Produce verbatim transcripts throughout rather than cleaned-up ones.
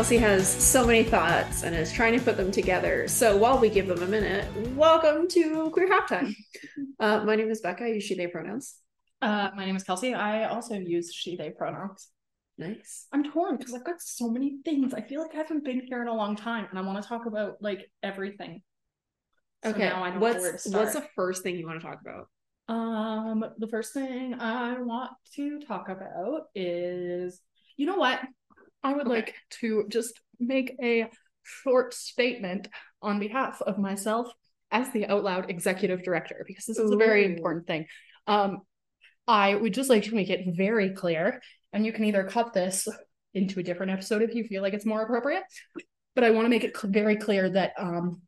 Kelsey has so many thoughts and is trying to put them together. So while we give them a minute, welcome to Queer Hop Time. Uh, my name is Becca. I use she, they pronouns. Uh, my name is Kelsey. I also use she, they pronouns. Nice. I'm torn because I've got so many things. I feel like I haven't been here in a long time and I want to talk about like everything. So okay. Now I know what's, where to start. What's the first thing you want to talk about? Um, the first thing I want to talk about is, you know what? I would okay. like to just make a short statement on behalf of myself as the Outloud executive director, because this Ooh. is a very important thing. Um, I would just like to make it very clear, and you can either cut this into a different episode if you feel like it's more appropriate, but I want to make it cl- very clear that um,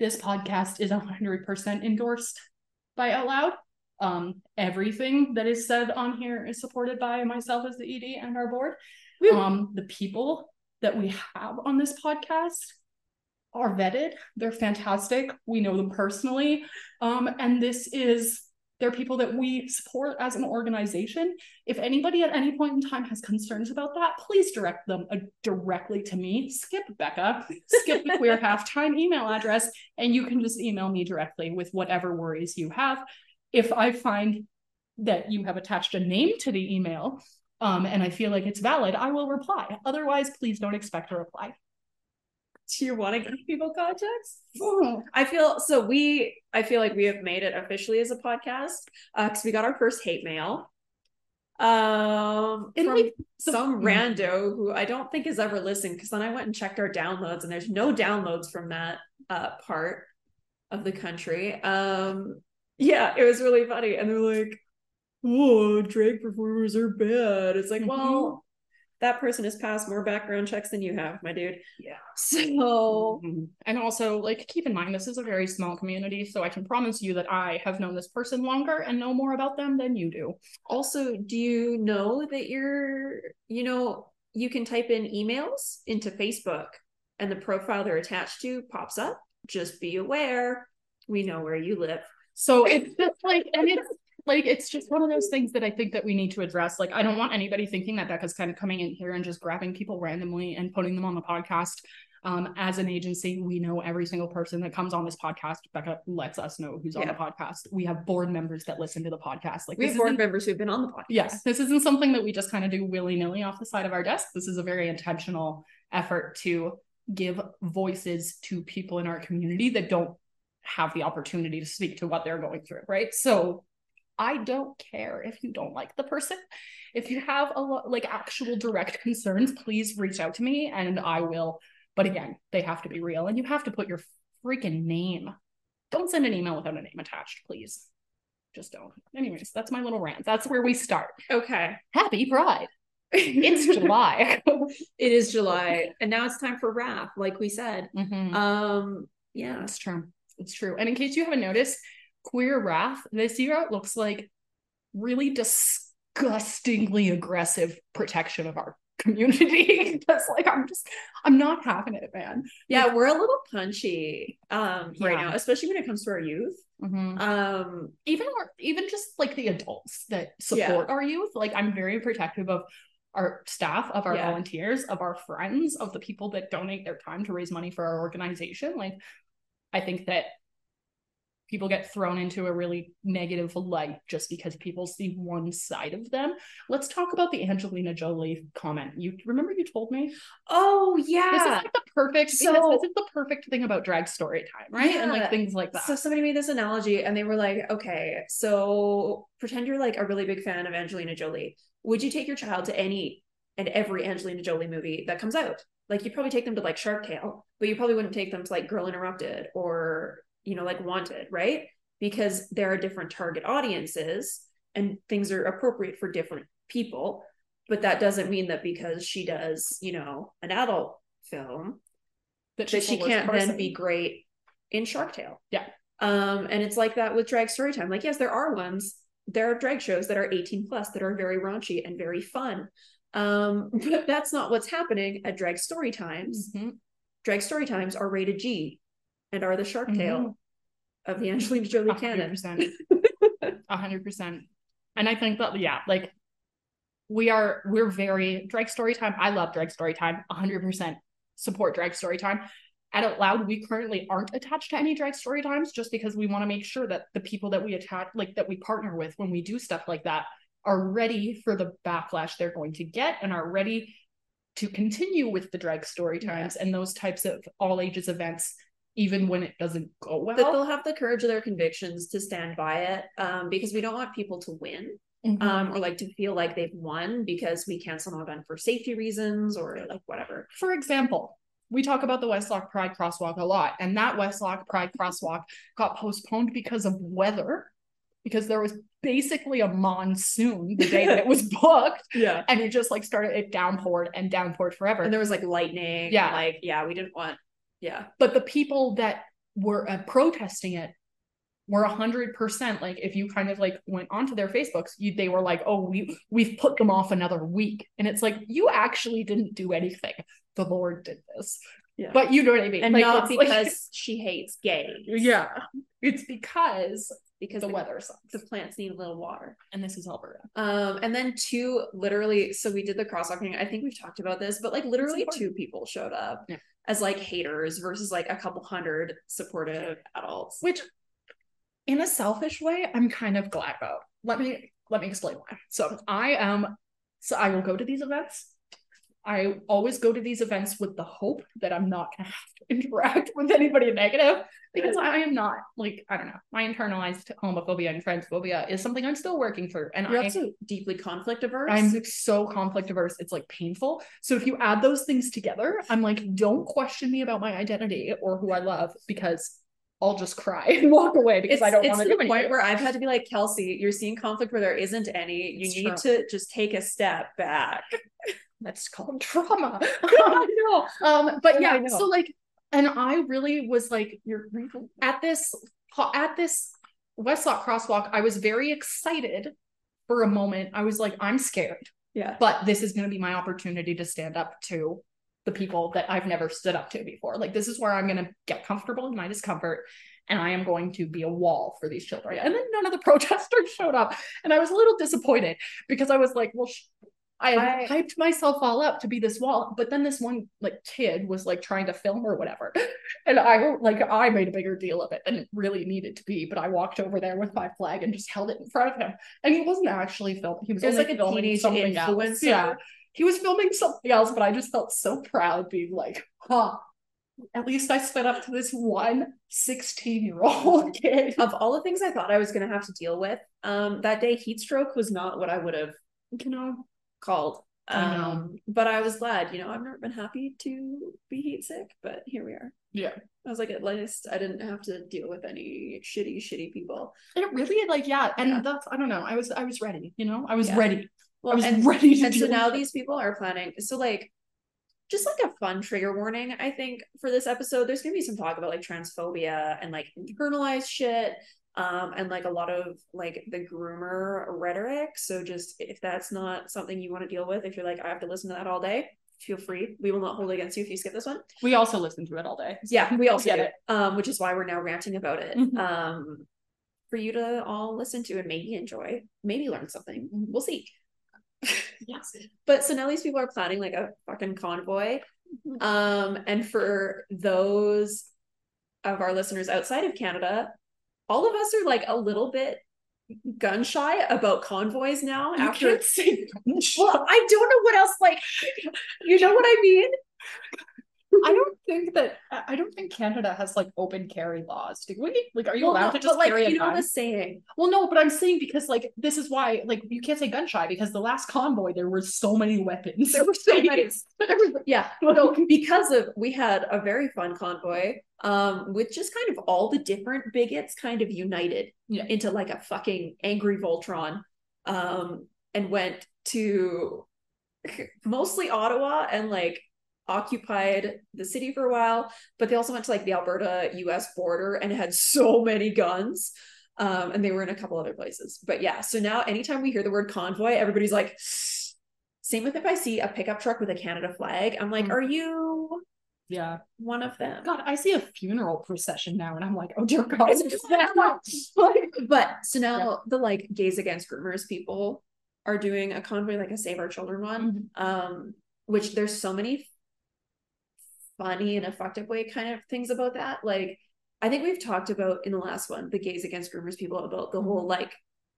this podcast is one hundred percent endorsed by Outloud. Um, everything that is said on here is supported by myself as the E D and our board. Woo. Um, the people that we have on this podcast are vetted. They're fantastic. We know them personally. Um, and this is, they're people that we support as an organization. If anybody at any point in time has concerns about that, please direct them uh, directly to me. Skip Becca, skip the Queer Halftime email address, and you can just email me directly with whatever worries you have. If I find that you have attached a name to the email, um, and I feel like it's valid, I will reply. Otherwise, please don't expect a reply. Do you want to give people context? Oh. I feel so we, I feel like we have made it officially as a podcast because uh, we got our first hate mail um, from like the- some rando who I don't think has ever listened, because then I went and checked our downloads and there's no downloads from that uh, part of the country. Um, Yeah, it was really funny. And they're like, oh, drag performers are bad. It's like, mm-hmm. well, that person has passed more background checks than you have, my dude. Yeah. So, mm-hmm. and also, like, keep in mind, this is a very small community. So I can promise you that I have known this person longer and know more about them than you do. Also, do you know that you're, you know, you can type in emails into Facebook and the profile they're attached to pops up? Just be aware. We know where you live. So it's just like, and it's like, it's just one of those things that I think that we need to address. Like, I don't want anybody thinking that Becca's kind of coming in here and just grabbing people randomly and putting them on the podcast. Um, as an agency, we know every single person that comes on this podcast. Becca lets us know who's yeah. on the podcast. We have board members that listen to the podcast. Like, we have board members who've been on the podcast. Yes. Yeah, this isn't something that we just kind of do willy-nilly off the side of our desk. This is a very intentional effort to give voices to people in our community that don't have the opportunity to speak to what they're going through, right? So I don't care if you don't like the person. If you have a lot like actual direct concerns, please reach out to me and I will. But again, they have to be real and you have to put your freaking name. Don't send an email without a name attached, please. Just don't. Anyways, that's my little rant. That's where we start. Okay. Happy Pride. It's July. It is July. And now it's time for wrap, like we said. Mm-hmm. Um, yeah. That's true. It's true. And in case you haven't noticed, Queer Wrath this year looks like really disgustingly aggressive protection of our community. That's like, I'm just, I'm not having it, man. Yeah, like, we're a little punchy um, right yeah. now, especially when it comes to our youth. Mm-hmm. Um, even our, even just like the adults that support yeah. our youth. Like, I'm very protective of our staff, of our yeah. volunteers, of our friends, of the people that donate their time to raise money for our organization. Like, I think that people get thrown into a really negative light just because people see one side of them. Let's talk about the Angelina Jolie comment. You remember you told me? Oh, yeah. This is like the perfect, so, this is the perfect thing about drag story time, right? Yeah. And like things like that. So somebody made this analogy and they were like, okay, so pretend you're like a really big fan of Angelina Jolie. Would you take your child to any and every Angelina Jolie movie that comes out? Like, you'd probably take them to like Shark Tale, but you probably wouldn't take them to like Girl Interrupted or, you know, like Wanted, right? Because there are different target audiences and things are appropriate for different people. But that doesn't mean that because she does, you know, an adult film, that, that she can't person. then be great in Shark Tale. Yeah. Um, and it's like that with drag story time. Like, yes, there are ones, there are drag shows that are eighteen plus that are very raunchy and very fun. Um, but that's not what's happening at drag story times. Mm-hmm. Drag story times are rated G and are the Shark Tale mm-hmm. of the Angelina Jolie canon. one hundred percent. And I think that, yeah, like we are, we're very drag story time. I love drag story time. one hundred percent support drag story time. At Outloud, we currently aren't attached to any drag story times just because we want to make sure that the people that we attach, like that we partner with when we do stuff like that, are ready for the backlash they're going to get and are ready to continue with the drag story times yeah. and those types of all ages events, even when it doesn't go well. That they'll have the courage of their convictions to stand by it, um, because we don't want people to win. Mm-hmm. Um, or like to feel like they've won because we cancel an event for safety reasons or like whatever. For example, we talk about the Westlock Pride crosswalk a lot, and that Westlock Pride crosswalk got postponed because of weather, because there was basically a monsoon the day that it was booked. Yeah. And it just like started, it downpoured and downpoured forever. And there was like lightning. Yeah. And, like, yeah, we didn't want, yeah. But the people that were uh, protesting it were one hundred percent like, if you kind of like went onto their Facebooks, you, they were like, oh, we, we've put them off another week. And it's like, you actually didn't do anything. The Lord did this. Yeah. But you know what I mean? And like, not because like, she hates gays. Yeah. It's because because the, the weather sucks. The plants need a little water. And this is Alberta. Um, and then two, literally, so we did the crosswalking. I think we've talked about this, but like literally two people showed up yeah. as like haters versus like a couple hundred supportive adults. Which, in a selfish way, I'm kind of glad about. Let me let me explain why. So I am, so I will go to these events. I always go to these events with the hope that I'm not gonna have to interact with anybody negative, because I am not, like, I don't know. My internalized homophobia and transphobia is something I'm still working through. And you're I, also deeply conflict averse. I'm like, so conflict averse, it's like painful. So if you add those things together, I'm like, don't question me about my identity or who I love, because I'll just cry and walk away because it's, I don't want to do anything. It's the point where I've had to be like, Kelsey, you're seeing conflict where there isn't any. You it's need trauma. To just take a step back. That's called trauma. I know. Um, but yeah, yeah so like, and I really was like, you're at this, at this Westlock crosswalk, I was very excited for a moment. I was like, I'm scared. Yeah. But this is going to be my opportunity to stand up to the people that I've never stood up to before. Like, this is where I'm going to get comfortable in my discomfort, and I am going to be a wall for these children. And then none of the protesters showed up, and I was a little disappointed because I was like, well, sh- I, I hyped myself all up to be this wall. But then this one like kid was like trying to film or whatever, and I like I made a bigger deal of it than it really needed to be. But I walked over there with my flag and just held it in front of him, and he wasn't actually filming. He was, was like a teenage influencer. Yeah. He was filming something else, but I just felt so proud being like, huh, at least I stood up to this one sixteen-year-old kid. Of all the things I thought I was going to have to deal with um, that day, heat stroke was not what I would have, you know, called. Um, I know. But I was glad, you know, I've never been happy to be heat sick, but here we are. Yeah. I was like, at least I didn't have to deal with any shitty, shitty people. And it really, like, yeah. And yeah. that's, I don't know. I was, I was ready, you know, I was yeah. ready. Well, I was and, ready to and so now it. These people are planning. So like, just like a fun trigger warning, I think for this episode, there's going to be some talk about like transphobia and like internalized shit, um, and like a lot of like the groomer rhetoric. So just if that's not something you want to deal with, if you're like, I have to listen to that all day, feel free. We will not hold it against you if you skip this one. We also listen to it all day. Yeah, we also get it. Um, which is why we're now ranting about it. Mm-hmm. Um, for you to all listen to and maybe enjoy, maybe learn something. We'll see. Yes. But so now these people are planning like a fucking convoy. Um, and for those of our listeners outside of Canada, all of us are like a little bit gun shy about convoys now. You after can't say gun shy. Well, I don't know what else, like, you know what I mean? I don't think that I don't think Canada has like open carry laws. Do we? Like, are you well, allowed no, to just but, like, carry? You know the saying. Well, no, but I'm saying because like this is why like you can't say gun shy, because the last convoy there were so many weapons. There were so many. Yeah. No, because of we had a very fun convoy um with just kind of all the different bigots kind of united yeah. into like a fucking angry Voltron, um and went to mostly Ottawa and like occupied the city for a while, but they also went to like the Alberta U S border and had so many guns, um and they were in a couple other places. But yeah, so now anytime we hear the word convoy, everybody's like, same with if I see a pickup truck with a Canada flag, I'm like, are you yeah one of them? God, I see a funeral procession now and I'm like, oh dear God. But so now yeah. the like Gays Against Groomers people are doing a convoy, like a Save Our Children one, mm-hmm. um which there's so many funny and effective way kind of things about that. Like, I think we've talked about in the last one, the Gays Against Groomers people, about the whole, like,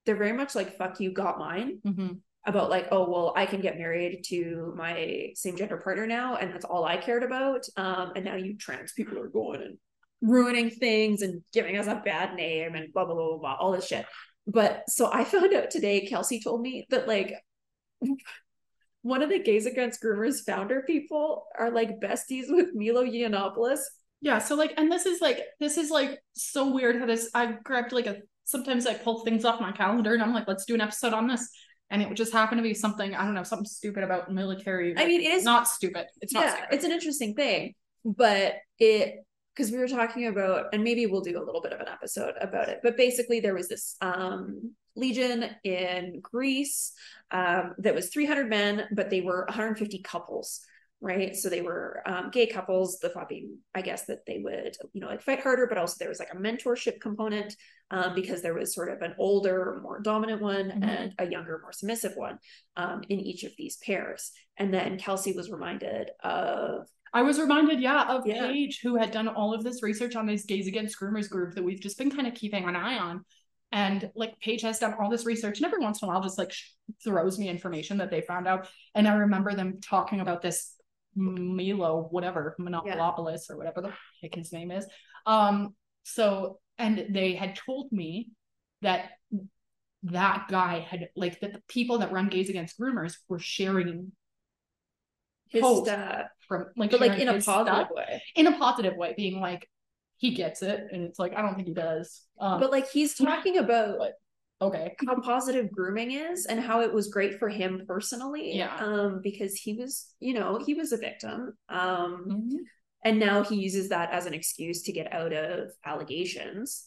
they're very much like, fuck you, got mine. Mm-hmm. About like, oh, well, I can get married to my same gender partner now, and that's all I cared about. Um, and now you trans people are going and ruining things and giving us a bad name and blah, blah, blah, blah, blah, all this shit. But so I found out today, Kelsey told me that, like, one of the Gays Against Groomers founder people are like besties with Milo Yiannopoulos. Yeah. So like, and this is like, this is like so weird how this, I grabbed like a, sometimes I pull things off my calendar and I'm like, let's do an episode on this. And it would just happen to be something, I don't know, something stupid about military. I mean, it is not stupid. It's not yeah, stupid. It's an interesting thing, but it, because we were talking about, and maybe we'll do a little bit of an episode about it, but basically there was this um, legion in Greece um, that was three hundred men, but they were one hundred fifty couples, right? So they were um, gay couples. The thought being, I guess, that they would, you know, like fight harder, but also there was like a mentorship component um, because there was sort of an older, more dominant one mm-hmm. and a younger, more submissive one um, in each of these pairs. And then Kelsey was reminded of I was reminded, yeah, of yeah. Paige, who had done all of this research on this Gays Against Groomers group that we've just been kind of keeping an eye on. And like Paige has done all this research and every once in a while just like throws me information that they found out. And I remember them talking about this Milo, whatever, Monopoly yeah. or whatever the heck his name is. Um, so, and they had told me that that guy had, like, that the people that run Gays Against Groomers were sharing his stuff from like, but like in a positive stuff, way in a positive way being like, he gets it, and it's like, I don't think he does, um, but like he's talking about but, okay how positive grooming is and how it was great for him personally, yeah um because he was, you know, he was a victim, um mm-hmm. and now he uses that as an excuse to get out of allegations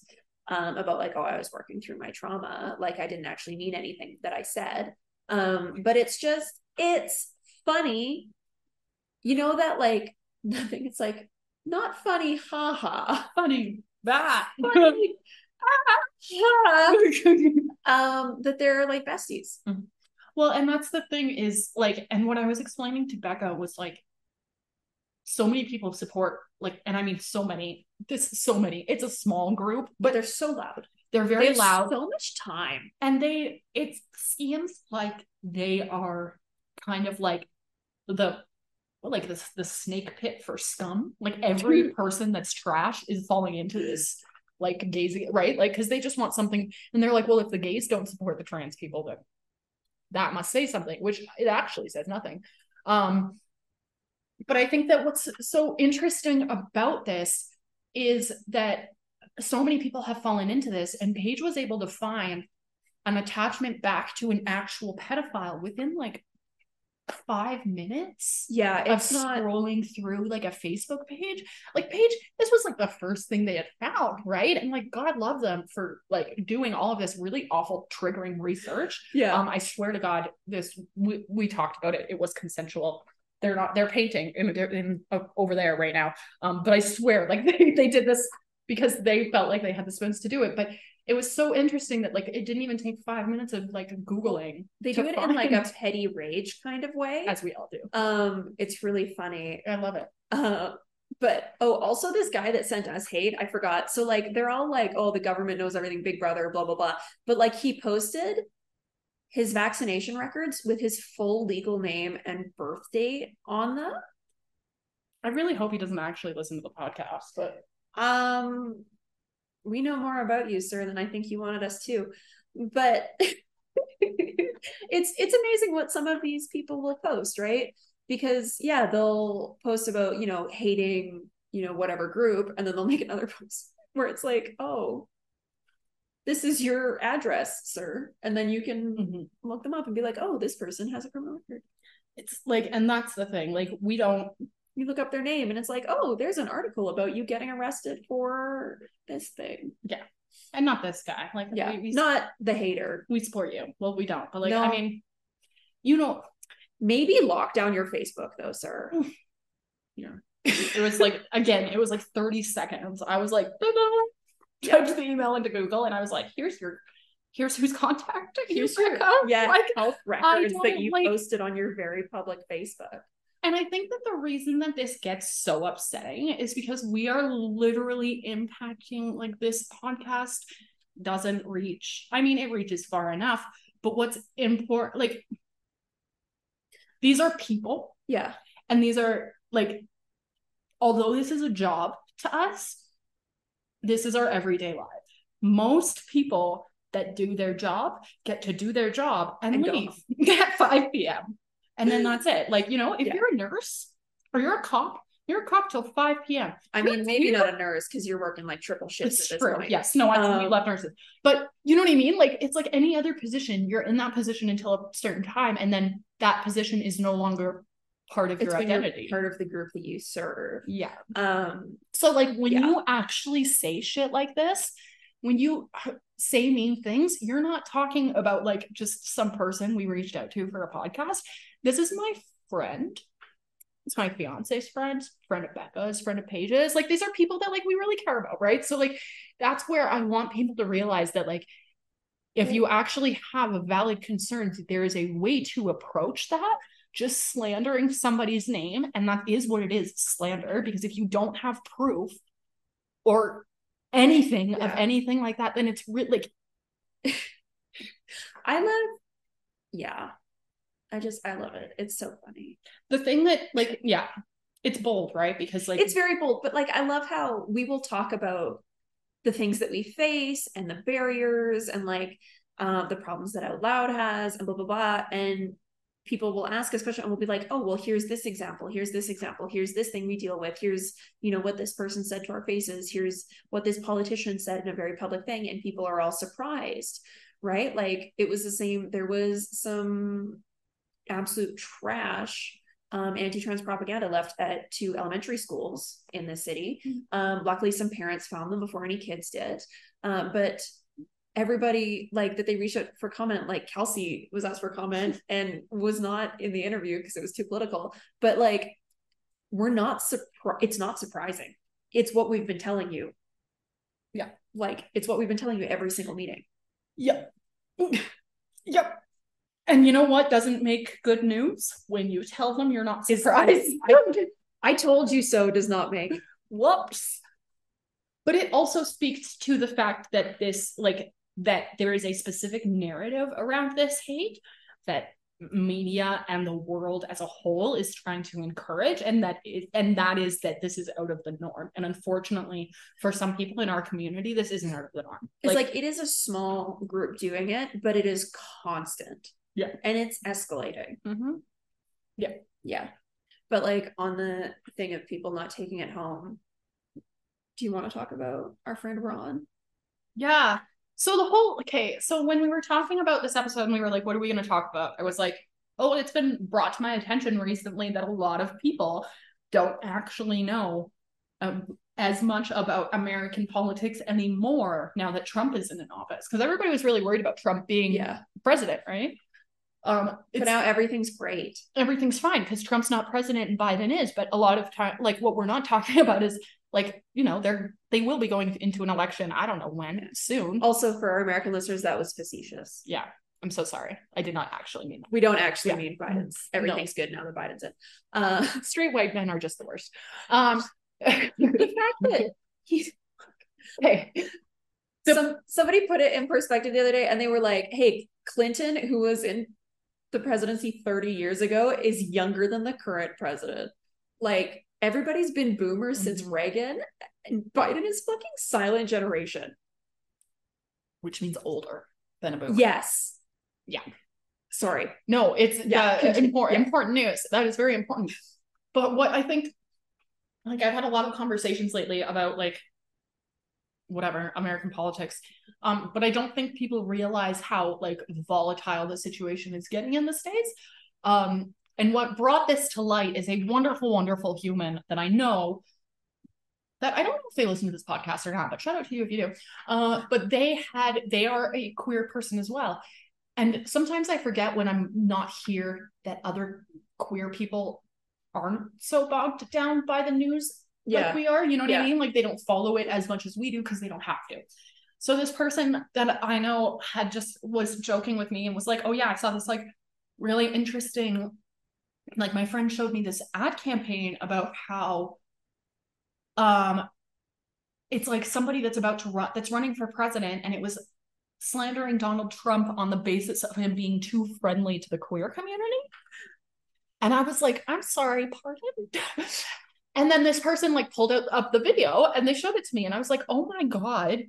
um about like, oh, I was working through my trauma, like I didn't actually mean anything that I said, um but it's just, it's funny. You know, that like, nothing, it's like, not funny, haha. Funny, that. Funny, ah, um, that they're like besties. Mm-hmm. Well, and that's the thing is like, and what I was explaining to Becca was like, so many people support, like, and I mean, so many, this, so many, it's a small group, but they're so loud. They're very they loud. So much time. And they, it seems like they are kind of like the, like this the snake pit for scum, like every person that's trash is falling into this like gazing, right? Like, because they just want something, and they're like, well, if the gays don't support the trans people, then that must say something, which it actually says nothing. Um but I think that what's so interesting about this is that so many people have fallen into this, and Paige was able to find an attachment back to an actual pedophile within like five minutes yeah it's of scrolling not... through like a Facebook page. Like Paige, this was like the first thing they had found, right? And like, God love them for like doing all of this really awful triggering research. yeah um I swear to God, this we, we talked about it, it was consensual. They're not, they're painting in, in uh, over there right now, um but I swear like they, they did this because they felt like they had the spoons to do it. But it was so interesting that like it didn't even take five minutes of like Googling. They do it in like a petty rage kind of way, as we all do. Um, it's really funny. I love it. Uh, but oh, also this guy that sent us hate, I forgot. So like they're all like, oh, the government knows everything, Big Brother, blah blah blah. But like he posted his vaccination records with his full legal name and birth date on them. I really hope he doesn't actually listen to the podcast, but um. we know more about you, sir, than I think you wanted us to, but it's, it's amazing what some of these people will post, right? Because yeah, they'll post about, you know, hating, you know, whatever group, and then they'll make another post where it's like, oh, this is your address, sir. And then you can mm-hmm. look them up and be like, oh, this person has a criminal record. It's like, and that's the thing, like we don't, you look up their name and it's like, oh, there's an article about you getting arrested for this thing. Yeah. And not this guy. Like, yeah, we, we, not the hater. We support you. Well, we don't. But like, no. I mean, you don't. Maybe lock down your Facebook though, sir. Yeah. It was like, again, it was like thirty seconds. I was like, da-da. Typed yeah. the email into Google and I was like, here's your, here's who's contacting you. Here's your, yeah, like, health records that you like, posted on your very public Facebook. And I think that the reason that this gets so upsetting is because we are literally impacting, like, this podcast doesn't reach, I mean, it reaches far enough, but what's important, like, these are people. Yeah. And these are, like, although this is a job to us, this is our everyday life. Most people that do their job get to do their job and, and leave at five p.m. And then that's it. Like, you know, if yeah. you're a nurse or you're a cop, you're a cop till five p.m. I mean, you're maybe not a nurse because you're working like triple shifts at this true. point. Yes. No, I um, we love nurses. But you know what I mean? Like, it's like any other position. You're in that position until a certain time. And then that position is no longer part of it's your identity. Part of the group that you serve. Yeah. Um. So like when yeah. you actually say shit like this, when you say mean things, you're not talking about like just some person we reached out to for a podcast. This is my friend. It's my fiance's friend, friend of Becca's, friend of Paige's. Like, these are people that like we really care about, right? So like, that's where I want people to realize that like, if you actually have a valid concern, there is a way to approach that. Just slandering somebody's name, and that is what it is, slander, because if you don't have proof or anything yeah. of anything like that, then it's really like I love yeah I just I love it. It's so funny, the thing that like yeah it's bold, right? Because like it's very bold, but like I love how we will talk about the things that we face and the barriers and like uh the problems that Outloud has and blah blah blah, and people will ask us questions and we'll be like, oh, well, here's this example. Here's this example. Here's this thing we deal with. Here's, you know, what this person said to our faces. Here's what this politician said in a very public thing. And people are all surprised, right? Like it was the same. There was some absolute trash, um, anti-trans propaganda left at two elementary schools in this city. Mm-hmm. Um, luckily, some parents found them before any kids did. Um, but everybody like that they reached out for comment, like Kelsey was asked for comment and was not in the interview because it was too political, but like we're not surprised. It's not surprising. It's what we've been telling you. Yeah, like it's what we've been telling you every single meeting. Yep. Yep. And you know what doesn't make good news? When you tell them you're not surprised. I, I told you so does not make whoops. But it also speaks to the fact that this like that there is a specific narrative around this hate that media and the world as a whole is trying to encourage, and that is, and that is that this is out of the norm. And unfortunately, for some people in our community, this isn't out of the norm. It's like, like it is a small group doing it, but it is constant. Yeah, and it's escalating. Mm-hmm. Yeah, yeah. But like on the thing of people not taking it home. Do you want to talk about our friend Ron? Yeah. So the whole, okay. So when we were talking about this episode and we were like, what are we going to talk about? I was like, oh, it's been brought to my attention recently that a lot of people don't actually know um, as much about American politics anymore now that Trump isn't in office. Because everybody was really worried about Trump being yeah. president, right? Um, but now everything's great. Everything's fine because Trump's not president and Biden is. But a lot of time, like what we're not talking about is like, you know, they're, they will be going into an election. I don't know when, soon. Also for our American listeners, that was facetious. Yeah. I'm so sorry. I did not actually mean that. We don't actually yeah. mean Biden's. Everything's no. good now that Biden's in. Uh, straight white men are just the worst. Um, he's, hey, so, Some, somebody put it in perspective the other day and they were like, hey, Clinton, who was in the presidency thirty years ago, is younger than the current president. Like, everybody's been boomers mm-hmm. since Reagan, and Biden is fucking silent generation. Which means older than a boomer. Yes. Yeah. Sorry. No, it's yeah, uh, important, yeah. important news. That is very important. But what I think, like I've had a lot of conversations lately about like, whatever, American politics. Um, but I don't think people realize how like volatile the situation is getting in the States. Um, And what brought this to light is a wonderful, wonderful human that I know that I don't know if they listen to this podcast or not, but shout out to you if you do. Uh, but they had, they are a queer person as well. And sometimes I forget when I'm not here that other queer people aren't so bogged down by the news yeah. like we are, you know what yeah. I mean? Like they don't follow it as much as we do because they don't have to. So this person that I know had just was joking with me and was like, oh yeah, I saw this like really interesting like my friend showed me this ad campaign about how um it's like somebody that's about to run, that's running for president, and it was slandering Donald Trump on the basis of him being too friendly to the queer community. And I was like, I'm sorry, pardon? And then this person like pulled out, up the video and they showed it to me. And I was like, oh my God,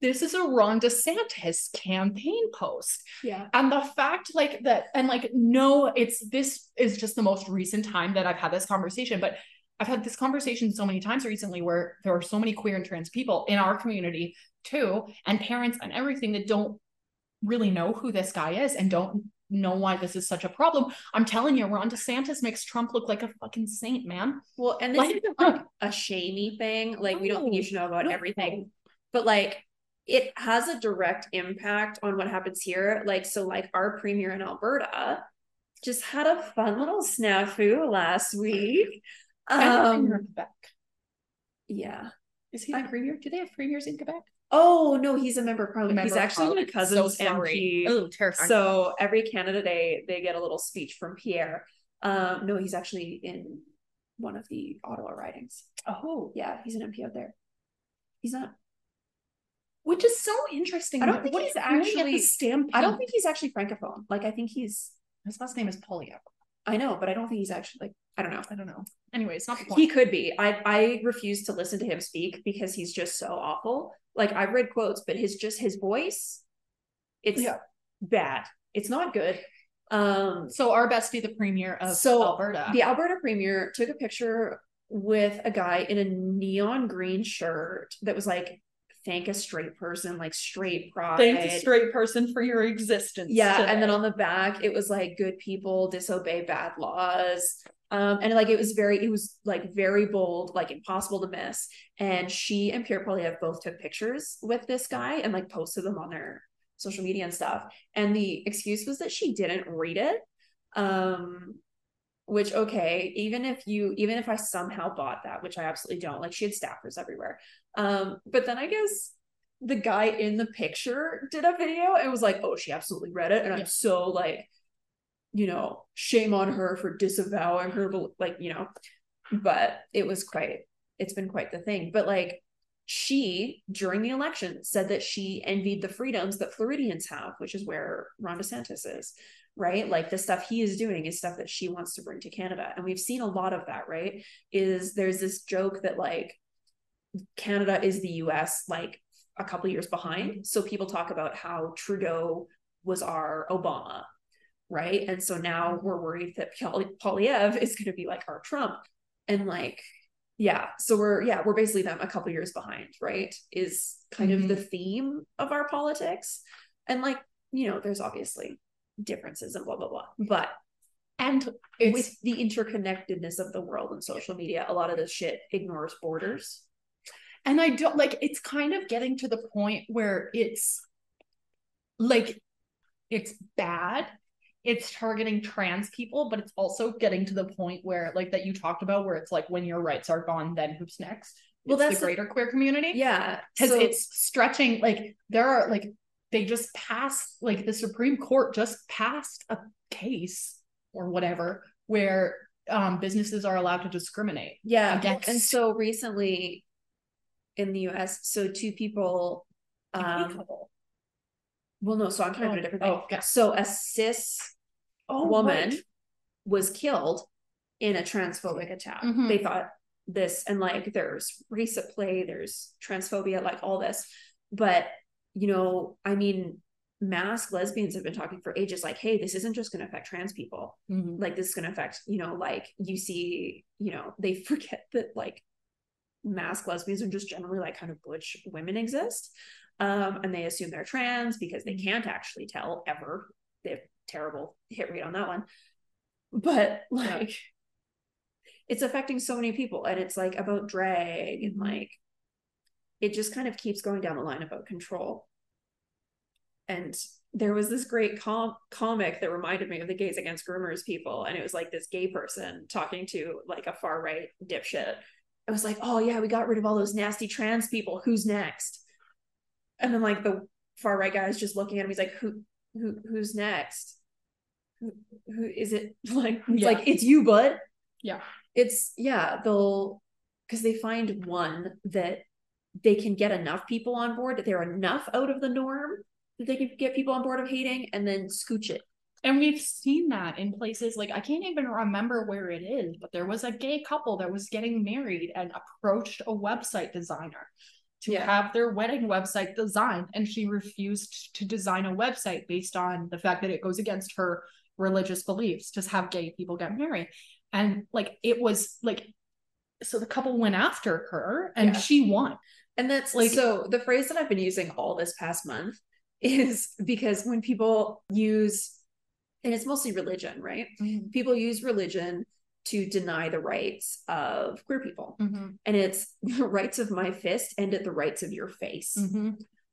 this is a Ron DeSantis campaign post. Yeah. And the fact like that, and like, no, it's, this is just the most recent time that I've had this conversation, but I've had this conversation so many times recently where there are so many queer and trans people in our community too, and parents and everything that don't really know who this guy is and don't know why this is such a problem. I'm telling you, Ron DeSantis makes Trump look like a fucking saint, man. Well, and this like, isn't like a shamey thing. Like, no, we don't think you should know about no, everything, no. But like, it has a direct impact on what happens here. Like, so like our premier in Alberta just had a fun little snafu last week. Um, in Quebec. Yeah. Is he the premier? Do they have premiers in Quebec? Oh, no, he's a member of parliament. Member he's actually my cousin's so M P. Oh, terrifying. So every Canada Day, they get a little speech from Pierre. Um, no, he's actually in one of the Ottawa ridings. Oh, yeah, he's an M P out there. He's not. Which is so interesting. I don't think what he's actually. I don't think he's actually francophone. Like, I think he's. His last name is Poilievre. I know, but I don't think he's actually like. I don't know. I don't know. Anyway, it's not the point. He could be. I I refuse to listen to him speak because he's just so awful. Like, I've read quotes, but his just his voice, it's yeah. bad. It's not good. Um. So our bestie, the premier of so Alberta, the Alberta premier took a picture with a guy in a neon green shirt that was like, "Thank a straight person, like straight pride. Thank a straight person for your existence." Yeah, today. And then on the back, it was like, "Good people disobey bad laws." Um, and like, it was very, it was like very bold, like impossible to miss. And she and Pierre Poilievre both took pictures with this guy and like posted them on their social media and stuff. And the excuse was that she didn't read it. Um, which, okay, even if you, even if I somehow bought that, which I absolutely don't, like she had staffers everywhere. Um, but then I guess the guy in the picture did a video and was like, "Oh, she absolutely read it." And yeah. I'm so like, you know, shame on her for disavowing her, like, you know, but it was quite, it's been quite the thing. But like, she, during the election, said that she envied the freedoms that Floridians have, which is where Ron DeSantis is, right? Like, the stuff he is doing is stuff that she wants to bring to Canada. And we've seen a lot of that, right? Is there's this joke that like, Canada is the U S, like a couple years behind. So people talk about how Trudeau was our Obama, right? And so now we're worried that Poilievre is going to be like our Trump, and like, yeah, so we're, yeah, we're basically them a couple years behind, right, is kind mm-hmm. of the theme of our politics. And like, you know, there's obviously differences and blah blah blah, but and it's, with the interconnectedness of the world and social media, a lot of this shit ignores borders. And I don't like, it's kind of getting to the point where it's like, it's bad, it's targeting trans people, but it's also getting to the point where, like, that you talked about, where it's like, when your rights are gone, then who's next? Well, it's that's the greater a, queer community. Yeah. Because so, it's stretching, like, there are, like, they just passed, like, the Supreme Court just passed a case or whatever where um, businesses are allowed to discriminate. Yeah. Against. And so recently in the U S, so two people. Um, well, no, so I'm talking about a different thing. Oh, yeah. So a cis. Oh, woman right. was killed in a transphobic attack. Mm-hmm. They thought this, and like there's race at play, there's transphobia, like all this. But, you know, I mean, mask lesbians have been talking for ages, like, hey, this isn't just going to affect trans people. Mm-hmm. Like, this is going to affect, you know, like you see, you know, they forget that like mask lesbians are just generally like kind of butch women exist. Um, and they assume they're trans because they can't actually tell ever. They have terrible hit rate on that one, but like yeah. it's affecting so many people, and it's like about drag, and like it just kind of keeps going down the line about control. And there was this great com- comic that reminded me of the Gays Against Groomers people, and it was like this gay person talking to like a far right dipshit. I was like, oh yeah, we got rid of all those nasty trans people, who's next? And then like the far right guy is just looking at him, he's like, who Who, who's next? who, who is it? Like, it's yeah. like, it's you, but yeah, it's yeah. They'll, because they find one that they can get enough people on board, that they're enough out of the norm that they can get people on board of hating, and then scooch it. And we've seen that in places, like, I can't even remember where it is, but there was a gay couple that was getting married and approached a website designer to yeah. have their wedding website designed, and she refused to design a website based on the fact that it goes against her religious beliefs to have gay people get married. And like, it was like, so the couple went after her, and yeah. she won. And that's like, so the phrase that I've been using all this past month is, because when people use, and it's mostly religion, right? Mm-hmm. People use religion to deny the rights of queer people. Mm-hmm. And it's the rights of my fist end at the rights of your face, mm-hmm.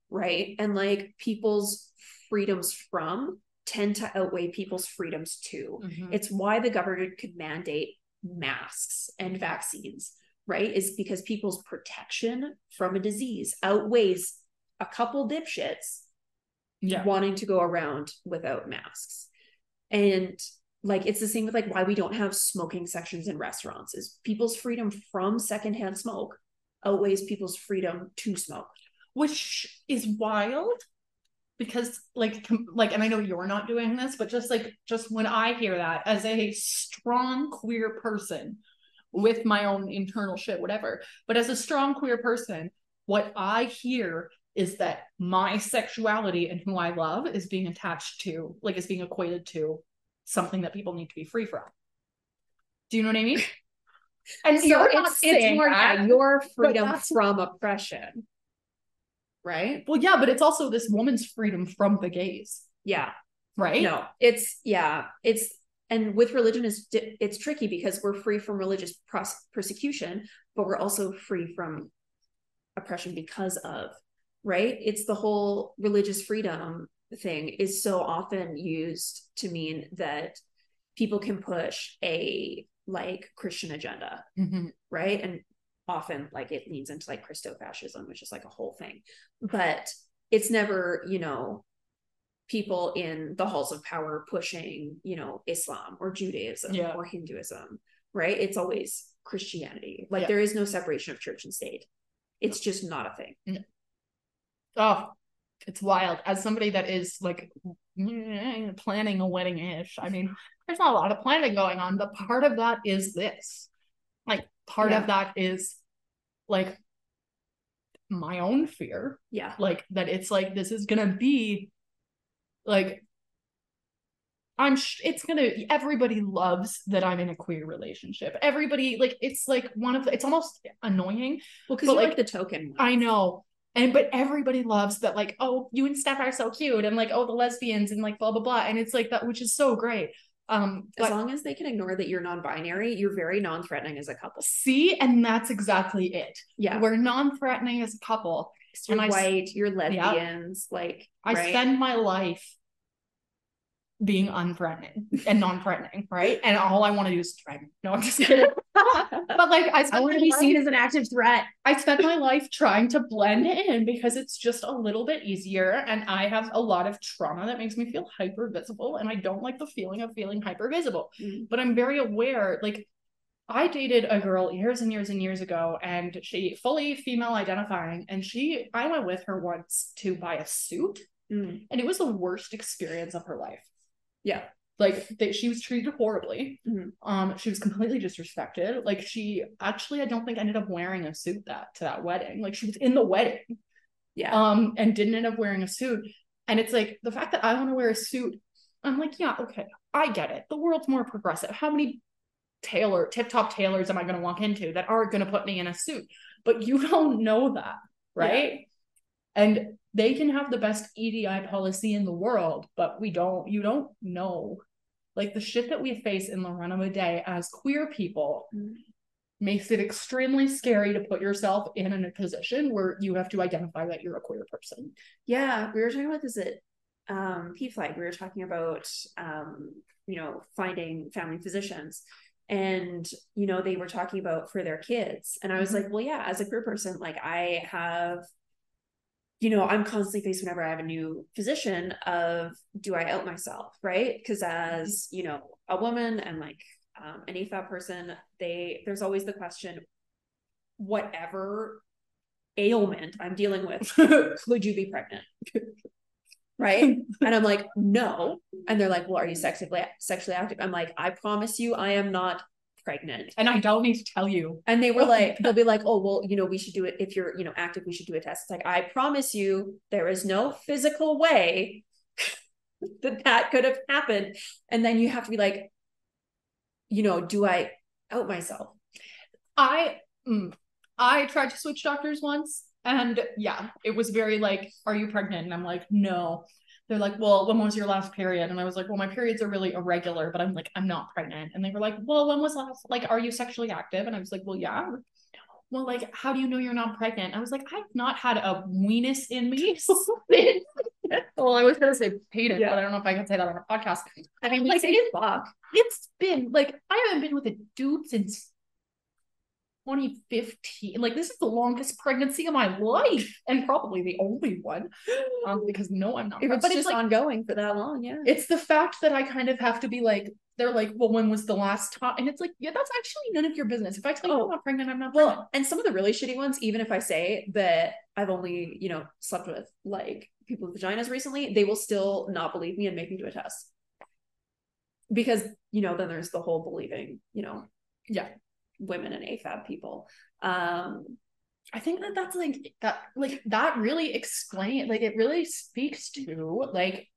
right? And like, people's freedoms from tend to outweigh people's freedoms to. Mm-hmm. It's why the government could mandate masks and vaccines, right? Is because people's protection from a disease outweighs a couple dipshits yeah. wanting to go around without masks. And like, it's the same with like why we don't have smoking sections in restaurants, is people's freedom from secondhand smoke outweighs people's freedom to smoke, which is wild, because like, like, and I know you're not doing this, but just like, just when I hear that as a strong queer person with my own internal shit, whatever, but as a strong queer person, what I hear is that my sexuality and who I love is being attached to, like, is being equated to something that people need to be free from. Do you know what I mean? And so you're not it's, saying it's more that, your freedom from oppression, right? Well, yeah, but it's also this woman's freedom from the gays. Yeah. Right? No, it's, yeah, it's, and with religion, is it's tricky, because we're free from religious pros- persecution, but we're also free from oppression because of, right? It's the whole religious freedom thing is so often used to mean that people can push a like Christian agenda, mm-hmm. right? And often like it leans into like Christofascism, which is like a whole thing, but it's never, you know, people in the halls of power pushing, you know, Islam or Judaism yeah. or Hinduism, right? It's always Christianity. Like yeah. there is no separation of church and state. It's just not a thing. No. Oh, it's wild. As somebody that is like planning a wedding ish, I mean, there's not a lot of planning going on, but part of that is this. Like, part yeah. of that is like my own fear. Yeah. Like, that it's like, this is going to be like, I'm, sh- it's going to, everybody loves that I'm in a queer relationship. Everybody, like, it's like one of the, it's almost annoying. Well, because like, like the token one. I know. And, but everybody loves that, like, oh, you and Steph are so cute, and like, oh, the lesbians, and like, blah, blah, blah. And it's like that, which is so great. Um, as but, long as they can ignore that you're non-binary, you're very non-threatening as a couple. See? And that's exactly it. Yeah. We're non-threatening as a couple. So you're I, white, you're lesbians, yeah. like, I right? spend my life being unthreatening and non-threatening, right? And all I want to do is threaten. No, I'm just kidding. But like, I, I want to be life, seen as an active threat. I spent my life trying to blend in because it's just a little bit easier, and I have a lot of trauma that makes me feel hyper visible, and I don't like the feeling of feeling hyper visible. Mm-hmm. But I'm very aware, like, I dated a girl years and years and years ago, and she fully female identifying, and she I went with her once to buy a suit, mm-hmm. and it was the worst experience of her life. Yeah. Like, they, she was treated horribly. Mm-hmm. Um, she was completely disrespected. Like, she actually, I don't think ended up wearing a suit that to that wedding. Like, she was in the wedding. Yeah. Um, and didn't end up wearing a suit. And it's like, the fact that I want to wear a suit, I'm like, yeah, okay, I get it. The world's more progressive. How many tailor, tip-top tailors am I going to walk into that are going to put me in a suit? But you don't know that, right? Yeah. And they can have the best E D I policy in the world, but we don't, you don't know. Like, the shit that we face in the run of a day as queer people mm-hmm. makes it extremely scary to put yourself in a position where you have to identify that you're a queer person. Yeah. We were talking about this at um, P FLAG. We were talking about, um, you know, finding family physicians. And, you know, they were talking about for their kids. And I was mm-hmm. like, well, yeah, as a queer person, like, I have you know, I'm constantly faced whenever I have a new physician of, do I out myself? Right. Because as, you know, a woman and like um, an A F A B person, they, there's always the question, whatever ailment I'm dealing with, could you be pregnant? Right. And I'm like, no. And they're like, well, are you sexually, sexually active? I'm like, I promise you, I am not pregnant. And I don't need to tell you. And they were like, they'll be like, oh, well, you know, we should do it. If you're, you know, active, we should do a test. It's like, I promise you, there is no physical way that that could have happened. And then you have to be like, you know, do I out myself? I, mm, I tried to switch doctors once. And yeah, it was very like, are you pregnant? And I'm like, no. They're like, well, when was your last period? And I was like, well, my periods are really irregular, but I'm like, I'm not pregnant. And they were like, well, when was last, like, are you sexually active? And I was like, well, yeah. Well, like, how do you know you're not pregnant? And I was like, I've not had a weenus in me. Well, I was going to say patent, yeah. But I don't know if I can say that on a podcast. I mean, like, it's, it's been like, I haven't been with a dude since twenty fifteen. Like, this is the longest pregnancy of my life and probably the only one, um because no, I'm not, if it's but just it's like, ongoing for that long. Yeah, it's the fact that I kind of have to be like, they're like, well, when was the last time? And it's like, yeah, that's actually none of your business. If I tell oh, you I'm not pregnant, I'm not pregnant. Well, and some of the really shitty ones, even if I say that I've only, you know, slept with like people with vaginas recently, they will still not believe me and make me do a test, because, you know, then there's the whole believing, you know, yeah, women and A F A B people. Um, I think that that's like, that, like that really explains, like, it really speaks to like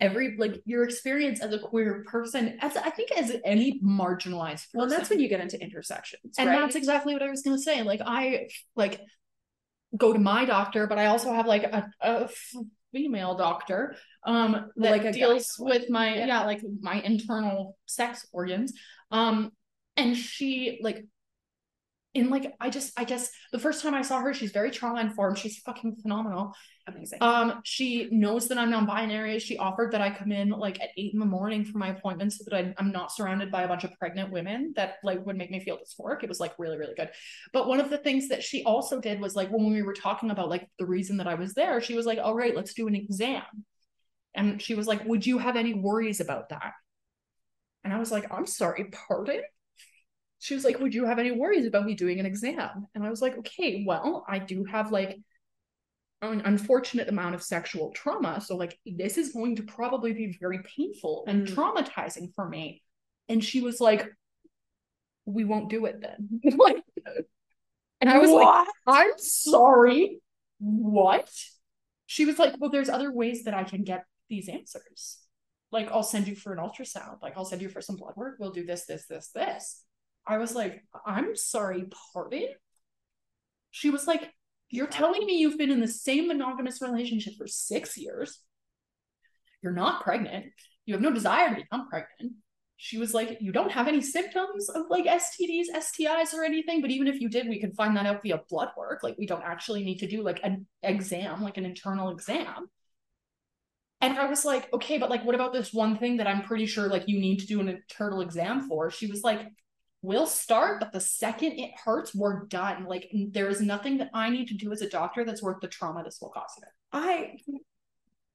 every, like your experience as a queer person, as I think as any marginalized person. Well, that's when you get into intersections. And right? That's exactly what I was going to say. Like, I like go to my doctor, but I also have like a, a female doctor, um, that like deals with my, yeah. yeah, like my internal sex organs. Um, And she, like, in, like, I just, I guess the first time I saw her, she's very trauma-informed. She's fucking phenomenal. Amazing. Um, she knows that I'm non-binary. She offered that I come in, like, at eight in the morning for my appointment so that I, I'm not surrounded by a bunch of pregnant women that, like, would make me feel dysphoric. It was, like, really, really good. But one of the things that she also did was, like, when we were talking about, like, the reason that I was there, she was like, all right, let's do an exam. And she was like, would you have any worries about that? And I was like, I'm sorry, pardon? She was like, would you have any worries about me doing an exam? And I was like, okay, well, I do have like an unfortunate amount of sexual trauma. So like, this is going to probably be very painful and traumatizing for me. And she was like, we won't do it then. Like, and I was what? like, I'm sorry, what? She was like, well, there's other ways that I can get these answers. Like, I'll send you for an ultrasound. Like, I'll send you for some blood work. We'll do this, this, this, this. I was like, I'm sorry, pardon? She was like, you're telling me you've been in the same monogamous relationship for six years. You're not pregnant. You have no desire to become pregnant. She was like, you don't have any symptoms of like S T Ds, S T Is or anything. But even if you did, we can find that out via blood work. Like, we don't actually need to do like an exam, like an internal exam. And I was like, okay, but like, what about this one thing that I'm pretty sure like you need to do an internal exam for? She was like, we'll start, but the second it hurts, we're done. Like, there is nothing that I need to do as a doctor that's worth the trauma this will cause it. I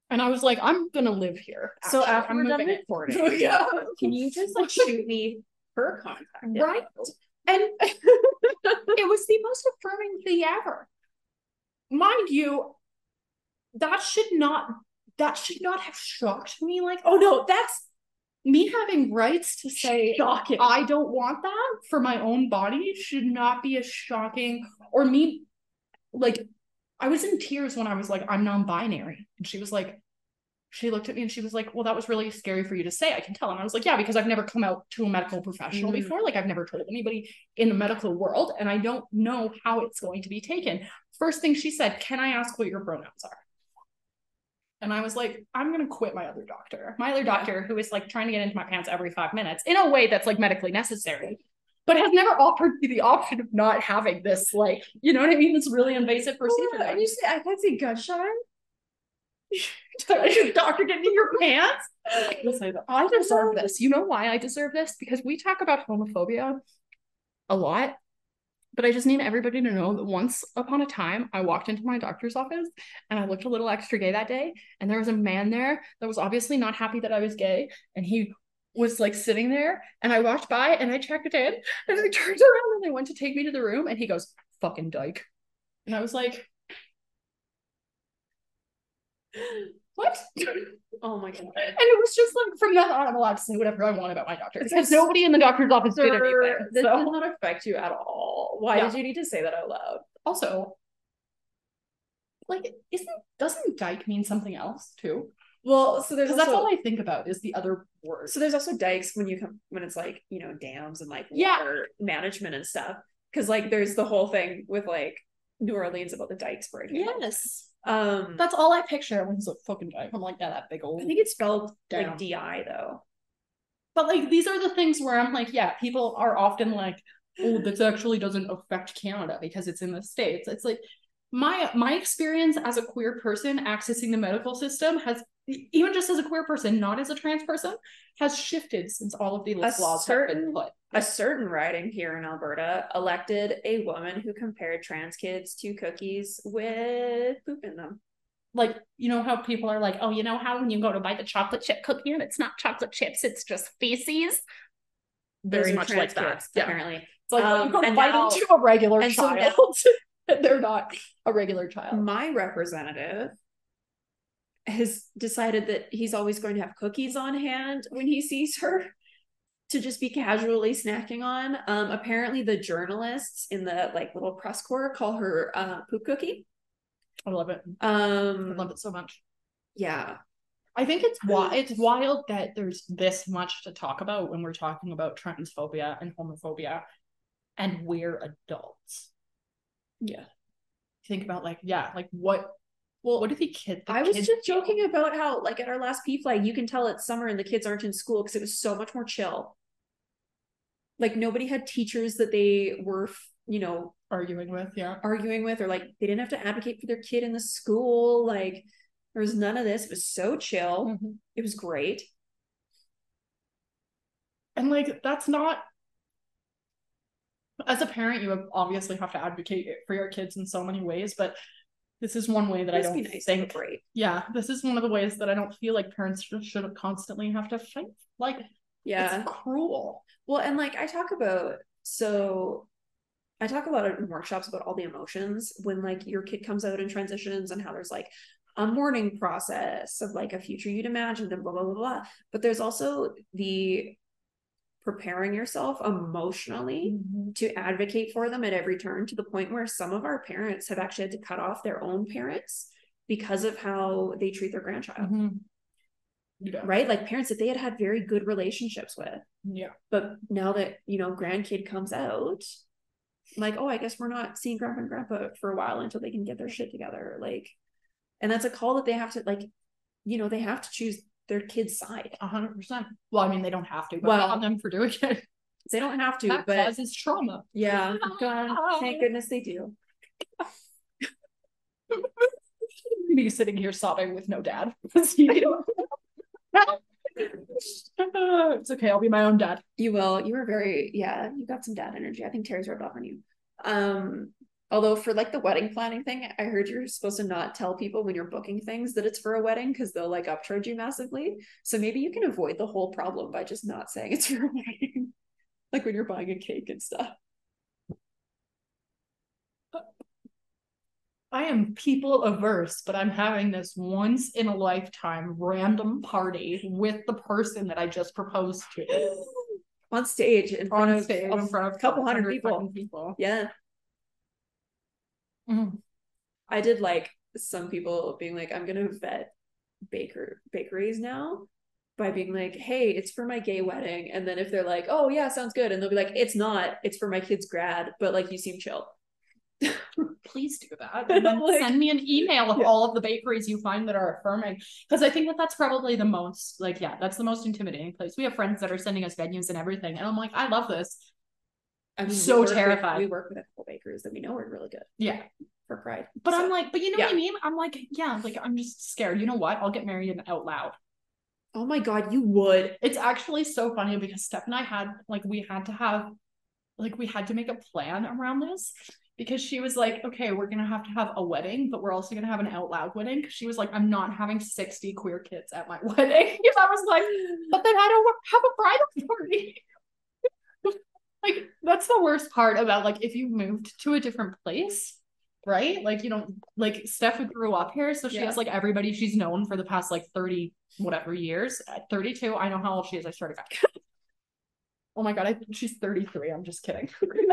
and I was like, I'm gonna live here. Actually. So after I'm moving it forward, so, yeah. Can you just like shoot me her contact? Right. And it was the most affirming thing ever. Mind you, that should not that should not have shocked me. Like, oh no, that's. Me having rights to say shocking. I don't want that for my own body should not be as shocking. Or me, like, I was in tears when I was like, I'm non-binary. And she was like, she looked at me and she was like, well, that was really scary for you to say, I can tell. And I was like, yeah, because I've never come out to a medical professional mm-hmm. before. Like, I've never told anybody in the medical world, and I don't know how it's going to be taken. First thing she said, can I ask what your pronouns are? And I was like, I'm going to quit my other doctor, my other doctor who is like trying to get into my pants every five minutes in a way that's like medically necessary, but has never offered me the option of not having this. Like, you know what I mean? This really invasive procedure. Yeah, you say, I can't see gunshot. Your doctor getting in your pants. I deserve this. You know why I deserve this? Because we talk about homophobia a lot. But I just need everybody to know that once upon a time, I walked into my doctor's office and I looked a little extra gay that day. And there was a man there that was obviously not happy that I was gay. And he was like sitting there, and I walked by and I checked it in, and I turned around and they went to take me to the room, and he goes, "Fucking dyke." And I was like, what? Oh my God. And it was just like, from that on, I'm allowed to say whatever I want about my doctor, because nobody in the doctor's office did anything. This so. did not affect you at all. Why yeah. did you need to say that out loud? Also, like, isn't doesn't dyke mean something else too? Well, so there's because that's all I think about is the other word. So there's also dikes when you come when it's like, you know, dams and like yeah. water management and stuff. Because like there's the whole thing with like New Orleans about the dikes breaking. Yes. Um, that's all I picture when he's like, "Fucking dyke." I'm like, yeah, that big old. I think it's spelled down. Like D I though. But like these are the things where I'm like, yeah, people are often like, oh, this actually doesn't affect Canada because it's in the States. It's like my my experience as a queer person accessing the medical system has. Even just as a queer person, not as a trans person, has shifted since all of the laws have been put. A certain riding here in Alberta elected a woman who compared trans kids to cookies with poop in them. Like, you know how people are like, oh, you know how when you go to buy the chocolate chip cookie and it's not chocolate chips, it's just feces? Very much like that, yeah. Apparently. It's like, um, well, you go buy them to a regular child. So now, they're not a regular child. My representative has decided that he's always going to have cookies on hand when he sees her to just be casually snacking on. Um, apparently the journalists in the like little press corps call her uh, poop cookie. I love it. Um, I love it so much. Yeah. I think it's wild. It's wild that there's this much to talk about when we're talking about transphobia and homophobia, and we're adults. Yeah. Think about like, yeah, like what, Well, what do the kids? The I was kids just joking do? about how, like, at our last P FLAG, you can tell it's summer and the kids aren't in school because it was so much more chill. Like, nobody had teachers that they were, you know, arguing with, yeah, arguing with, or like they didn't have to advocate for their kid in the school. Like, there was none of this. It was so chill. Mm-hmm. It was great. And like, that's not. As a parent, you obviously have to advocate for your kids in so many ways, but. This is one way that I don't nice think. Yeah, this is one of the ways that I don't feel like parents should, should constantly have to fight. Like, yeah, it's cruel. Well, and like I talk about, so I talk about it in workshops about all the emotions when like your kid comes out and transitions and how there's like a mourning process of like a future you'd imagined and blah, blah, blah, blah. But there's also the preparing yourself emotionally mm-hmm. to advocate for them at every turn, to the point where some of our parents have actually had to cut off their own parents because of how they treat their grandchild. Mm-hmm. Yeah. Right? Like parents that they had had very good relationships with. Yeah. But now that, you know, grandkid comes out, like, oh, I guess we're not seeing grandpa and grandpa for a while until they can get their shit together. Like, and that's a call that they have to, like, you know, they have to choose their kid's side. one hundred percent. Well, I mean, they don't have to, but well, on them for doing it. They don't have to, that but... That causes trauma. Yeah. God, thank goodness they do. Me sitting here sobbing with no dad. It's okay, I'll be my own dad. You will. You were very... Yeah, you got some dad energy. I think Terry's rubbed off on you. Um... Although for like the wedding planning thing, I heard you're supposed to not tell people when you're booking things that it's for a wedding because they'll like upcharge you massively. So maybe you can avoid the whole problem by just not saying it's for a wedding. Like when you're buying a cake and stuff. I am people averse, but I'm having this once in a lifetime random party with the person that I just proposed to. On stage in front of in front of a couple hundred people. people. Yeah. Mm-hmm. I did like some people being like, I'm gonna vet baker bakeries now by being like, hey, it's for my gay wedding, and then if they're like, oh yeah, sounds good, and they'll be like, it's not, it's for my kid's grad, but like you seem chill. Please do that, and then like, send me an email of yeah. all of the bakeries you find that are affirming, because I think that that's probably the most like yeah that's the most intimidating place. We have friends that are sending us venues and everything, and I'm like, I love this. I mean, so we terrified. With, we work with a couple bakers that we know are really good. Yeah. For Pride. But so, I'm like, but you know yeah. what I mean? I'm like, yeah, like I'm just scared. You know what? I'll get married in Outloud. Oh my God, you would. It's actually so funny because Steph and I had, like, we had to have like we had to make a plan around this because she was like, okay, we're going to have to have a wedding, but we're also going to have an out loud wedding. Cause she was like, I'm not having sixty queer kids at my wedding. Cause I was like, but then I don't have a bridal party. Like, that's the worst part about, like, if you moved to a different place, right? Like, you don't, like, Steph grew up here, so she yeah. has, like, everybody she's known for the past, like, thirty whatever years. At thirty-two, I know how old she is, I swear to God. Oh, my God, I think she's thirty-three. I'm just kidding. thirty-three.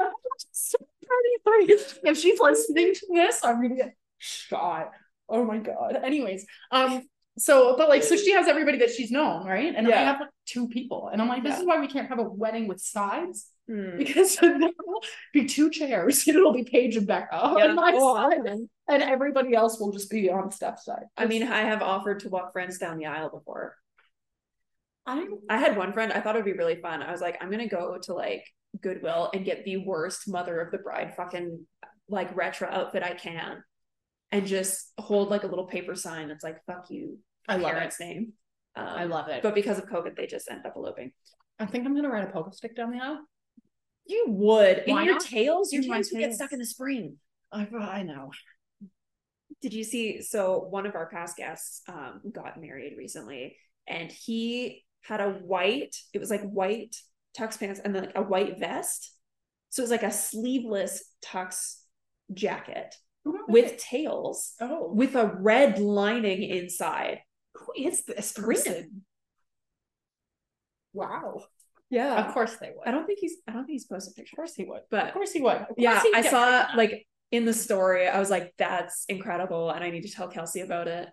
If she's listening to this, I'm going to get shot. Oh, my God. Anyways, um, so, but, like, so she has everybody that she's known, right? And yeah. I have, like, two people. And I'm like, this yeah. is why we can't have a wedding with sides. Mm. Because there will be two chairs. It'll be Paige and Becca yeah. on my oh, side. And everybody else will just be on Steph's side. It's, I mean, I have offered to walk friends down the aisle before. I I had one friend, I thought it would be really fun. I was like, I'm going to go to, like, Goodwill and get the worst mother of the bride fucking, like, retro outfit I can. And just hold, like, a little paper sign that's like, fuck you. I love parents' it. name. Um, I love it. But because of COVID, they just ended up eloping. I think I'm going to ride a pogo stick down the aisle. You would. Why in your not? tails? Your in tails would get stuck in the spring. I, I know. Did you see? So one of our past guests um, got married recently, and he had a white, it was like white tux pants and then like a white vest. So it was like a sleeveless tux jacket with it? tails oh. with a red lining inside. Who is this person? Wow. Yeah, of course they would. I don't think he's. I don't think he's posted pictures. Of course he would. But of course he would. Course yeah, he I saw like in the story. I was like, "That's incredible," and I need to tell Kelsey about it.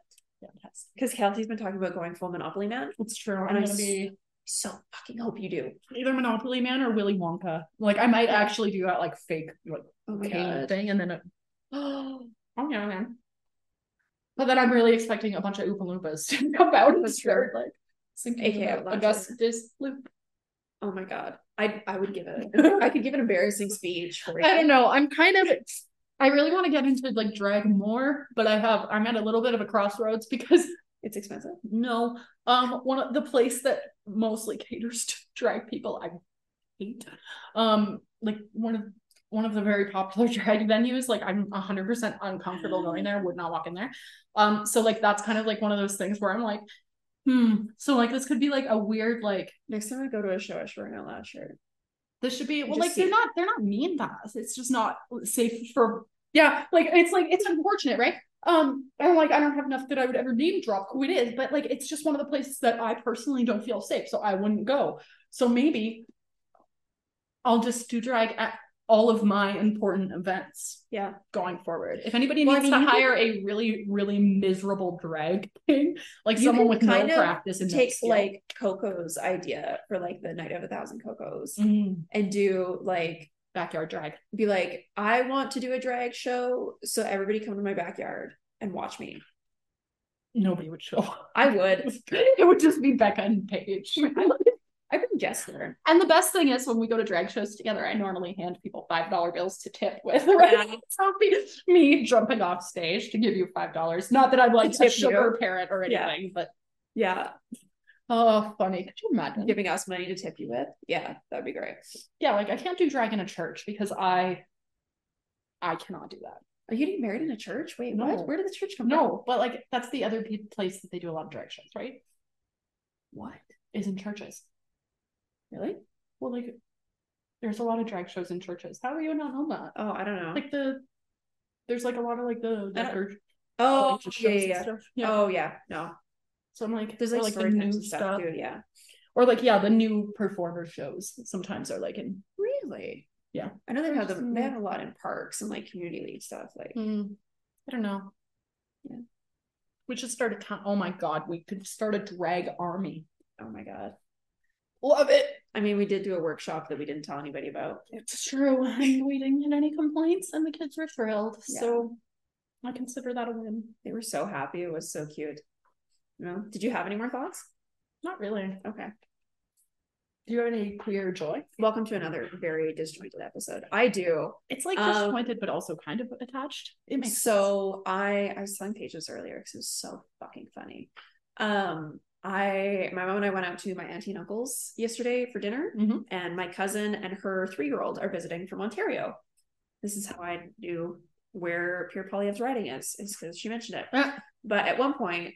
Because yeah, Kelsey's been talking about going full Monopoly Man. It's true. I'm and gonna I be so fucking hope you do either Monopoly Man or Willy Wonka. Like I might yeah. actually do that like fake like oh my God. thing, and then it... oh yeah, man. But then I'm really expecting a bunch of Oompa Loompas to come out in the shirt, like A K A Augustus Loop. Oh my God. I I would give it. I could give an embarrassing speech. For I don't know. I'm kind of, I really want to get into like drag more, but I have, I'm at a little bit of a crossroads because it's expensive. No. Um, one of the place that mostly caters to drag people I hate. Um, like one of, one of the very popular drag venues, like I'm a hundred percent uncomfortable going there, would not walk in there. Um, so like, that's kind of like one of those things where I'm like, Hmm. So like this could be like a weird like next time I go to a show I should wear an out loud shirt. This should be well like they're it. not they're not mean to us. It's just not safe for yeah like it's like it's unfortunate, right? Um and like I don't have enough that I would ever name drop who it is, but like it's just one of the places that I personally don't feel safe, so I wouldn't go. So maybe I'll just do drag at all of my important events yeah going forward. If anybody well, needs I mean, to hire can, a really really miserable drag king, like someone with no practice and take no like Coco's idea for like the night of a thousand Coco's mm. and do like backyard drag, be like I want to do a drag show so everybody come to my backyard and watch me. Nobody would show up. I would. It would just be Becca and Paige. I've been Jester. And the best thing is when we go to drag shows together, I normally hand people five dollar bills to tip with, right? Yeah. So me jumping off stage to give you five dollars. Not that I'm like a sugar parent or anything, yeah. but yeah. Oh, funny. Could you imagine? Giving us money to tip you with? Yeah, that'd be great. Yeah, like I can't do drag in a church because I, I cannot do that. Are you getting married in a church? Wait, no. what? Where did the church come no, from? No, but like that's the other place that they do a lot of drag shows, right? What? Is in churches. Really? Well, like, there's a lot of drag shows in churches. How do you not know that? Oh, I don't know. Like the, there's like a lot of like the, the oh yeah, yeah. yeah, oh yeah, no. So I'm like, there's like, like the new stuff, stuff. Too, yeah, or like yeah, the new performer shows sometimes are like in really yeah. I know they have them. They have a lot in parks and like community league stuff. Like mm, I don't know. Yeah, we should start a con- oh my God, we could start a drag army. Oh my God. Love it. I mean, we did do a workshop that we didn't tell anybody about. It's true. I mean, we didn't get any complaints and the kids were thrilled. Yeah. So I consider that a win. They were so happy. It was so cute. You know? Did you have any more thoughts? Not really. Okay. Do you have any queer joy? Welcome to another very disjointed episode. I do. It's like disjointed, um, but also kind of attached. It makes so sense. I, I was telling Paige this earlier because it was so fucking funny. Um, I, my mom and I went out to my auntie and uncle's yesterday for dinner, mm-hmm. and my cousin and her three-year-old are visiting from Ontario. This is how I knew where Pierre Poilievre's writing is, is because she mentioned it. Ah. But at one point,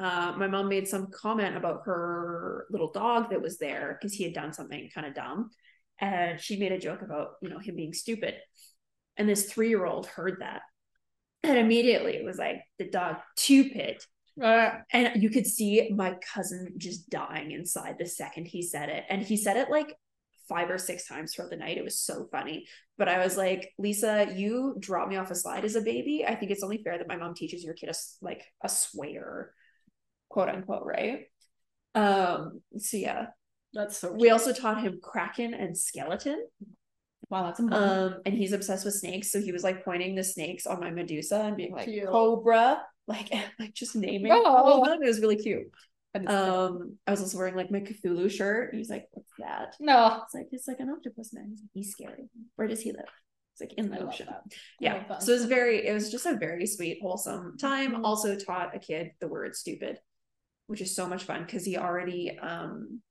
uh, my mom made some comment about her little dog that was there because he had done something kind of dumb. And she made a joke about, you know, him being stupid. And this three-year-old heard that. And immediately it was like, the dog tupid. Uh, and you could see my cousin just dying inside the second he said it. And he said it like five or six times throughout the night. It was so funny. But I was like, Lisa, you dropped me off a slide as a baby. I think it's only fair that my mom teaches your kid a, like a swear, quote unquote, right? Um, so yeah. That's so cute. We also taught him Kraken and Skeleton. Wow, that's amazing. Um, and he's obsessed with snakes. So he was like pointing the snakes on my Medusa and being like, cute. Cobra. Like, like just naming oh. them. It was really cute. Um, I was also wearing like my Cthulhu shirt. And he's like, what's that? No. It's like, it's like an octopus man. He's, like, he's scary. Where does he live? It's like in the I ocean. Yeah. So it was very, it was just a very sweet, wholesome time. Mm-hmm. Also taught a kid the word stupid, which is so much fun because he already um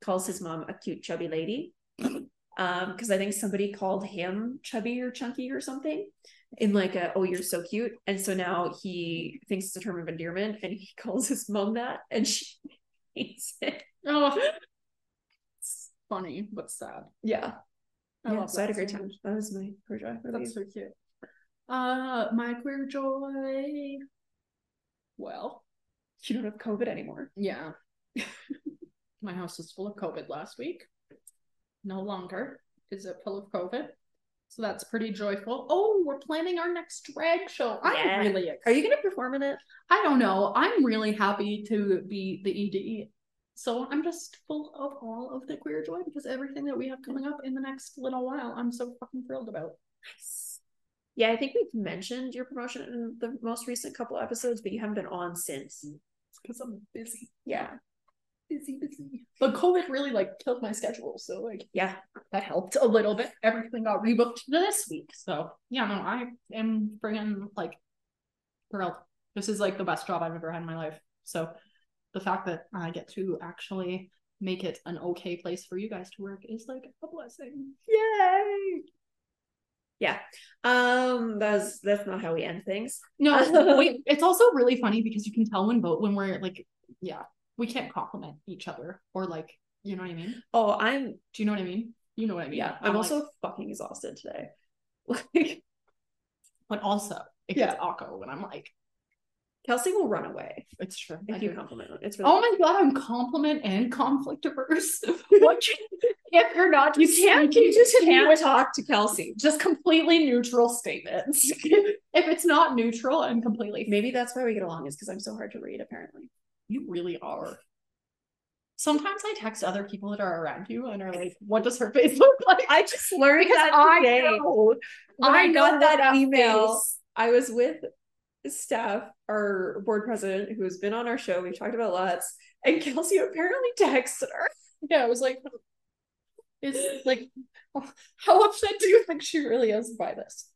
calls his mom a cute chubby lady. Um, because I think somebody called him chubby or chunky or something in like a, oh, you're so cute. And so now he thinks it's a term of endearment and he calls his mom that and she hates it. Oh, it's funny, but sad. Yeah. I yeah, love so that. I had a great time. That was my queer joy. That's so cute. Uh, my queer joy. Well, you don't have COVID anymore. Yeah. My house was full of COVID last week. No longer is it full of COVID, so that's pretty joyful. Oh, we're planning our next drag show. I'm yeah. really excited. Are you going to perform in it? I don't know. I'm really happy to be the E D, so I'm just full of all of the queer joy because everything that we have coming up in the next little while, I'm so fucking thrilled about. Nice. Yeah, I think we've mentioned your promotion in the most recent couple episodes, but you haven't been on since. It's because I'm busy. Yeah. Busy, busy. But COVID really like killed my schedule. So like, yeah, that helped a little bit. Everything got rebooked this week. So yeah, no, I am friggin' like thrilled. This is like the best job I've ever had in my life. So the fact that I get to actually make it an okay place for you guys to work is like a blessing. Yay! Yeah. Um, that's that's not how we end things. No, wait, it's also really funny because you can tell when both when we're like, yeah. We can't compliment each other or like, you know what I mean? Oh, I'm, do you know what I mean? You know what I mean? Yeah. I'm, I'm also like, fucking exhausted today. Like, but also it yeah. gets awkward when I'm like, Kelsey will run away. It's true. If I you do. compliment her. It's really oh my God, I'm compliment and conflict averse. What you, if you're not, you can't, you just can't talk to Kelsey. Just completely neutral statements. If it's not neutral and completely, maybe that's why we get along is because I'm so hard to read apparently. You really are. Sometimes I text other people that are around you and are like, what does her face look like? I just learned because that today. I know. When I, I got that, that email. Face. I was with Steph, our board president, who has been on our show. We've talked about lots. And Kelsey apparently texted her. Yeah, I was like, it's like, how upset do you think she really is by this?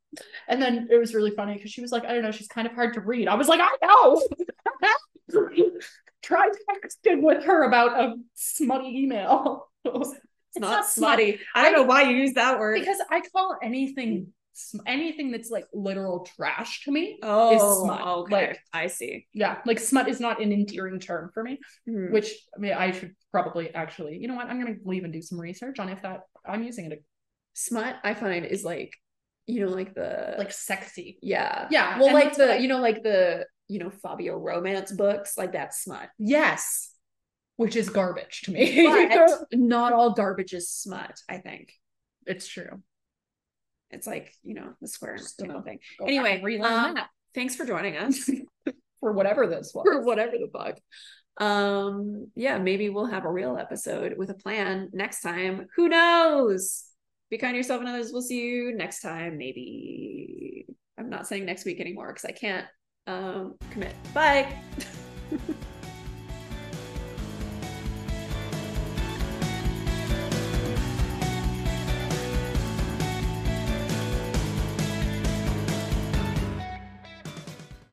And then it was really funny because she was like, I don't know, she's kind of hard to read. I was like, I know. Try texting with her about a smutty email. It's, it's not, not smutty. smutty. I don't I, know why you use that word. Because I call anything anything that's like literal trash to me. Oh, is smut. Okay. Like, I see. Yeah, like smut is not an endearing term for me. Mm. Which I mean, I should probably actually. You know what? I'm gonna leave and do some research on if that I'm using it. Smut, I find, is like, you know, like the like sexy. Yeah, yeah. Well, and like the I, you know, like the. you know, Fabio romance books, like that's smut. Yes. Which is garbage to me. But not all garbage is smut, I think. It's true. It's like, you know, the square and rectangle thing. Anyway, um, thanks for joining us. For whatever this was. For whatever the fuck. Um, yeah, maybe we'll have a real episode with a plan next time. Who knows? Be kind to yourself and others. We'll see you next time. Maybe I'm not saying next week anymore because I can't. Um, commit. Bye.